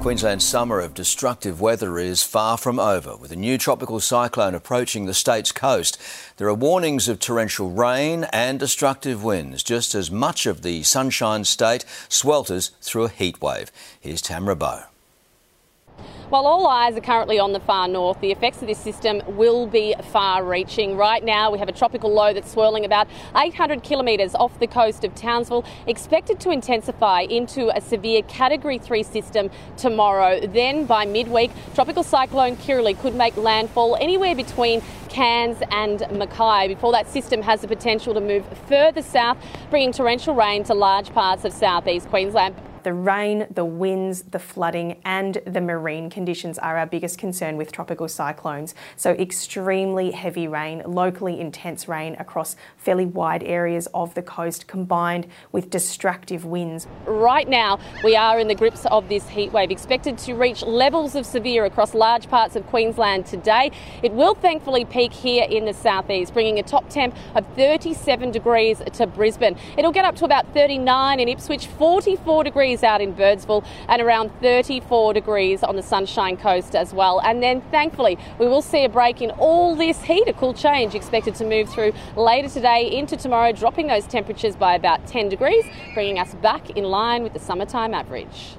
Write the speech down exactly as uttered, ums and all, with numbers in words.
Queensland's summer of destructive weather is far from over, with a new tropical cyclone approaching the state's coast. There are warnings of torrential rain and destructive winds, just as much of the Sunshine State swelters through a heatwave. Here's Tamra Bowe. While all eyes are currently on the far north, the effects of this system will be far-reaching. Right now, we have a tropical low that's swirling about eight hundred kilometres off the coast of Townsville, expected to intensify into a severe Category three system tomorrow. Then, by midweek, tropical cyclone Kirrily could make landfall anywhere between Cairns and Mackay, before that system has the potential to move further south, bringing torrential rain to large parts of southeast Queensland. The rain, the winds, the flooding and the marine conditions are our biggest concern with tropical cyclones. So extremely heavy rain, locally intense rain across fairly wide areas of the coast, combined with destructive winds. Right now, we are in the grips of this heatwave, expected to reach levels of severe across large parts of Queensland today. It will thankfully peak here in the southeast, bringing a top temp of thirty-seven degrees to Brisbane. It'll get up to about thirty-nine in Ipswich, forty-four degrees out in Birdsville and around thirty-four degrees on the Sunshine Coast as well. And then thankfully we will see a break in all this heat, a cool change expected to move through later today into tomorrow, dropping those temperatures by about ten degrees, bringing us back in line with the summertime average.